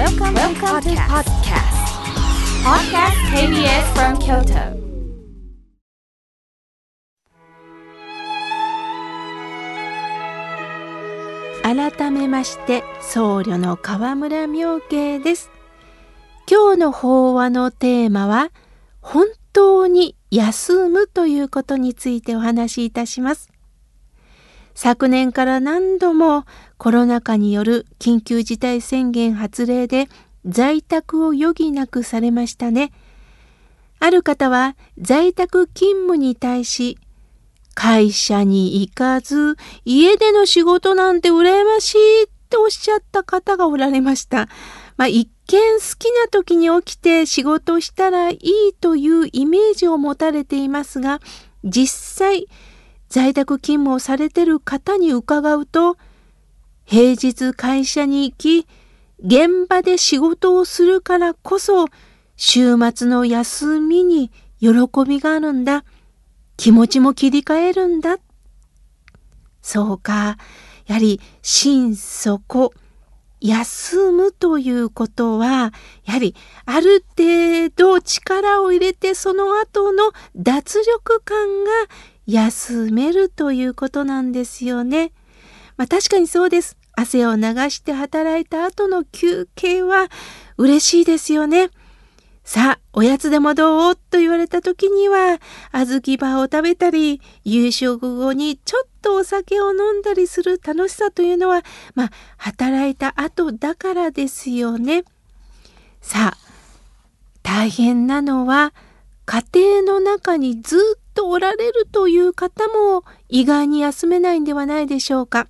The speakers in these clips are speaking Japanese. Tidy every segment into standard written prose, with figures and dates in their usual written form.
Welcome to podcast. Podcast KBS from Kyoto. 改めまして、僧侶の河村妙慶です。今日の法話のテーマは、本当に休むということについてお話しいたします。昨年から何度もコロナ禍による緊急事態宣言発令で在宅を余儀なくされましたね。ある方は在宅勤務に対し、会社に行かず家での仕事なんて羨ましいとおっしゃった方がおられました。一見好きな時に起きて仕事したらいいというイメージを持たれていますが、実際、在宅勤務をされている方に伺うと、平日会社に行き、現場で仕事をするからこそ、週末の休みに喜びがあるんだ。気持ちも切り替えるんだ。そうか、やはり心底、休むということは、やはりある程度力を入れて、その後の脱力感が休めるということなんですよね。確かにそうです。汗を流して働いた後の休憩は嬉しいですよね。さあ、おやつでもどうと言われた時には、小豆バーを食べたり、夕食後にちょっとお酒を飲んだりする楽しさというのは、働いた後だからですよね。さあ、大変なのは、家庭の中にずっとおられるという方も意外に休めないんではないでしょうか。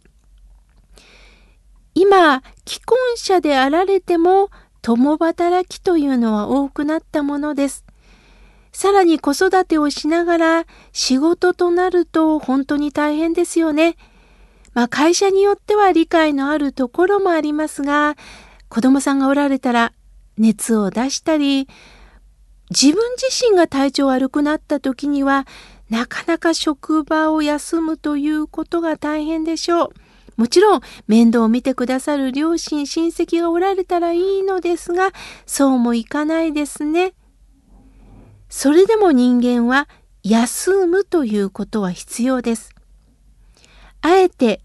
今、既婚者であられても共働きというのは多くなったものです。さらに子育てをしながら仕事となると本当に大変ですよね。会社によっては理解のあるところもありますが、子供さんがおられたら熱を出したり、自分自身が体調悪くなった時には、なかなか職場を休むということが大変でしょう。もちろん面倒を見てくださる両親、親戚がおられたらいいのですが、そうもいかないですね。それでも人間は休むということは必要です。あえて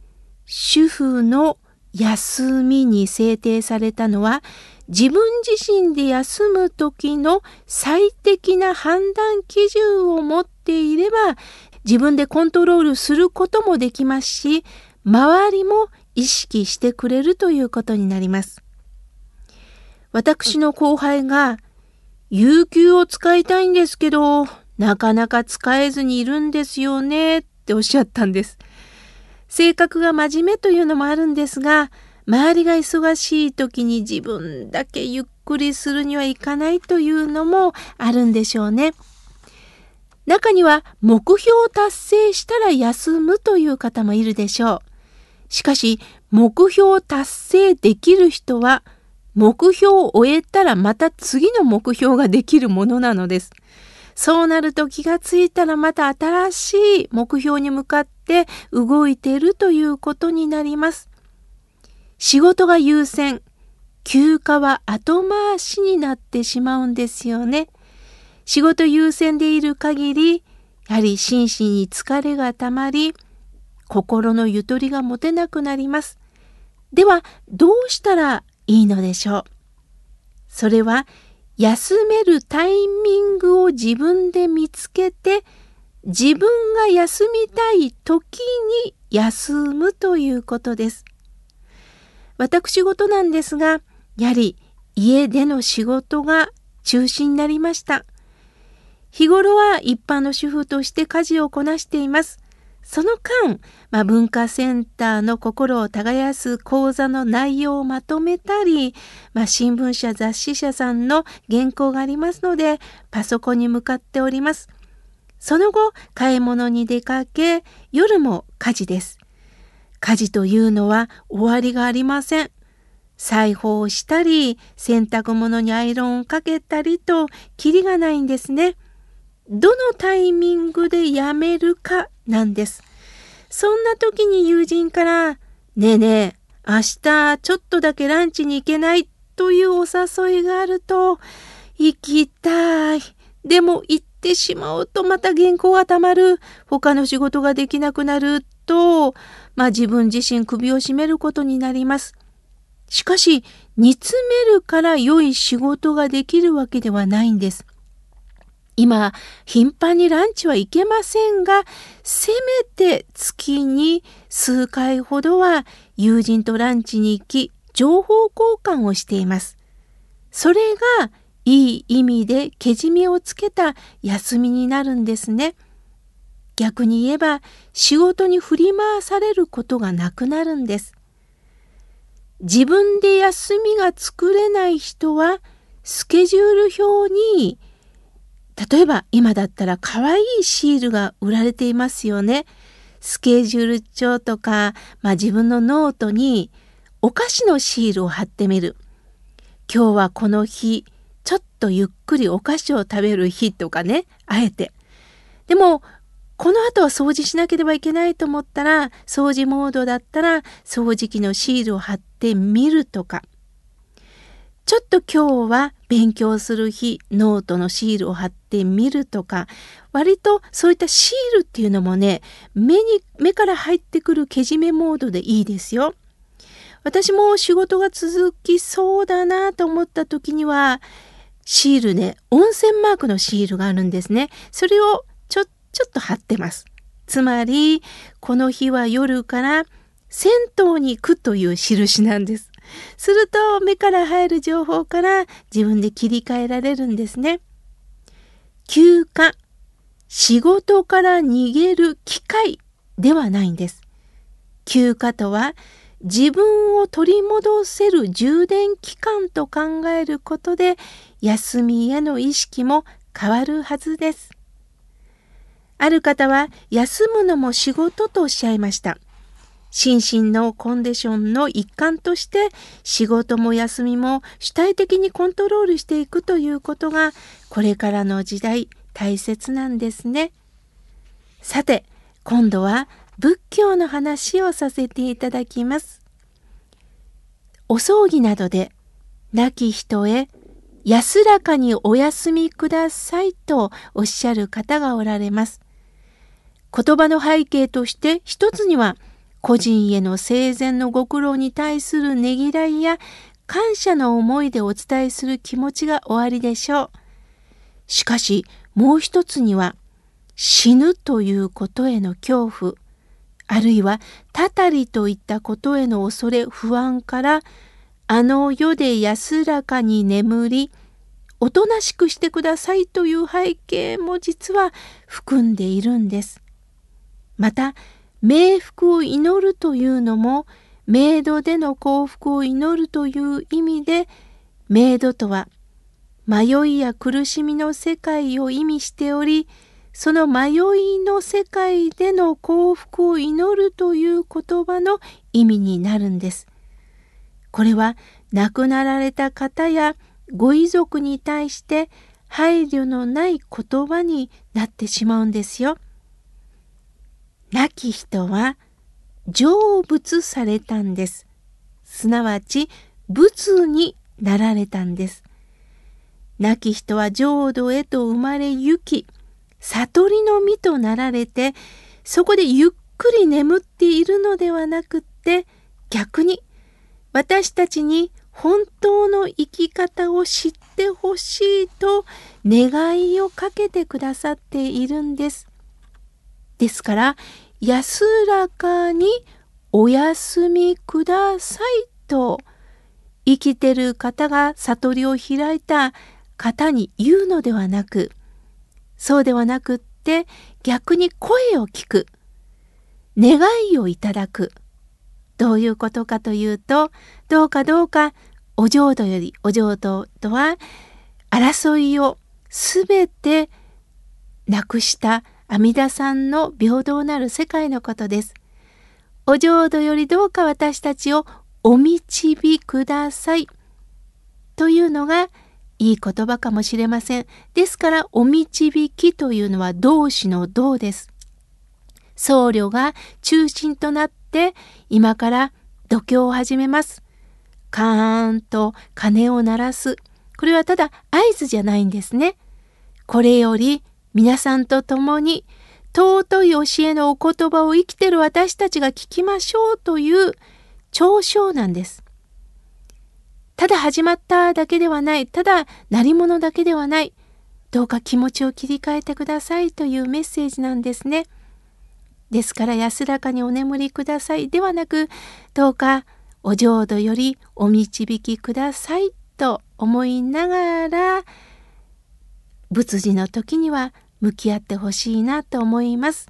主婦の休みに制定されたのは、自分自身で休む時の最適な判断基準を持っていれば、自分でコントロールすることもできますし、周りも意識してくれるということになります。私の後輩が、有給を使いたいんですけど、なかなか使えずにいるんですよねっておっしゃったんです。性格が真面目というのもあるんですが、周りが忙しい時に自分だけゆっくりするにはいかないというのもあるんでしょうね。中には目標を達成したら休むという方もいるでしょう。しかし目標を達成できる人は、目標を終えたらまた次の目標ができるものなのです。そうなると気がついたらまた新しい目標に向かって動いているということになります。仕事が優先、休暇は後回しになってしまうんですよね。仕事優先でいる限り、やはり心身に疲れがたまり、心のゆとりが持てなくなります。では、どうしたらいいのでしょう。それは、休めるタイミングを自分で見つけて、自分が休みたい時に休むということです。私事なんですが、やはり家での仕事が中止になりました。日頃は一般の主婦として家事をこなしています。その間、文化センターの心を耕す講座の内容をまとめたり、新聞社雑誌社さんの原稿がありますので、パソコンに向かっております。その後、買い物に出かけ、夜も家事です。家事というのは終わりがありません。裁縫をしたり、洗濯物にアイロンをかけたりと、キリがないんですね。どのタイミングでやめるかなんです。そんな時に友人から、ねえねえ、明日ちょっとだけランチに行けないというお誘いがあると行きたい、でも行ってしまうとまた原稿がたまる、他の仕事ができなくなると、自分自身首を絞めることになります。しかし煮詰めるから良い仕事ができるわけではないんです。今頻繁にランチは行けませんが、せめて月に数回ほどは友人とランチに行き情報交換をしています。それがいい意味でけじめをつけた休みになるんですね。逆に言えば仕事に振り回されることがなくなるんです。自分で休みが作れない人はスケジュール表に、例えば今だったら可愛いシールが売られていますよね。スケジュール帳とか、自分のノートにお菓子のシールを貼ってみる。今日はこの日、ちょっとゆっくりお菓子を食べる日とかね、あえて。でも、この後は掃除しなければいけないと思ったら、掃除モードだったら掃除機のシールを貼ってみるとか。ちょっと今日は勉強する日、ノートのシールを貼ってみるとか、割とそういったシールっていうのもね、目から入ってくるけじめモードでいいですよ。私も仕事が続きそうだなと思った時には、シールね、温泉マークのシールがあるんですね。それをちょっと貼ってます。つまり、この日は夜から銭湯に行くという印なんです。すると目から入る情報から自分で切り替えられるんですね。休暇、仕事から逃げる機会ではないんです。休暇とは自分を取り戻せる充電期間と考えることで休みへの意識も変わるはずです。ある方は休むのも仕事とおっしゃいました。心身のコンディションの一環として仕事も休みも主体的にコントロールしていくということがこれからの時代大切なんですね。さて、今度は仏教の話をさせていただきます。お葬儀などで亡き人へ安らかにお休みくださいとおっしゃる方がおられます。言葉の背景として一つには個人への生前のご苦労に対するねぎらいや感謝の思いでお伝えする気持ちがおありでしょう。しかしもう一つには死ぬということへの恐怖、あるいはたたりといったことへの恐れ不安からあの世で安らかに眠りおとなしくしてくださいという背景も実は含んでいるんです。また冥福を祈るというのも、冥土での幸福を祈るという意味で、冥土とは迷いや苦しみの世界を意味しており、その迷いの世界での幸福を祈るという言葉の意味になるんです。これは亡くなられた方やご遺族に対して配慮のない言葉になってしまうんですよ。亡き人は成仏されたんです。すなわち仏になられたんです。亡き人は浄土へと生まれゆき、悟りの身となられて、そこでゆっくり眠っているのではなくって、逆に私たちに本当の生き方を知ってほしいと願いをかけてくださっているんです。ですから、安らかにお休みくださいと、生きてる方が悟りを開いた方に言うのではなく、そうではなくって逆に声を聞く、願いをいただく。どういうことかというと、どうかお浄土より、お浄土とは争いをすべてなくした阿弥陀さんの平等なる世界のことです。お浄土よりどうか私たちをお導きくださいというのがいい言葉かもしれません。ですからお導きというのは動詞の動です。僧侶が中心となって今から読経を始めます。カーンと鐘を鳴らす。これはただ合図じゃないんですね。これより皆さんと共に尊い教えのお言葉を生きてる私たちが聞きましょうという聴唱なんです。ただ始まっただけではない、ただ鳴り物だけではない、どうか気持ちを切り替えてくださいというメッセージなんですね。ですから安らかにお眠りくださいではなく、どうかお浄土よりお導きくださいと思いながら、仏事の時には向き合ってほしいなと思います。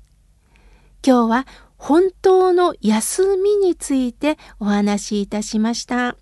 今日は本当の休みについてお話しいたしました。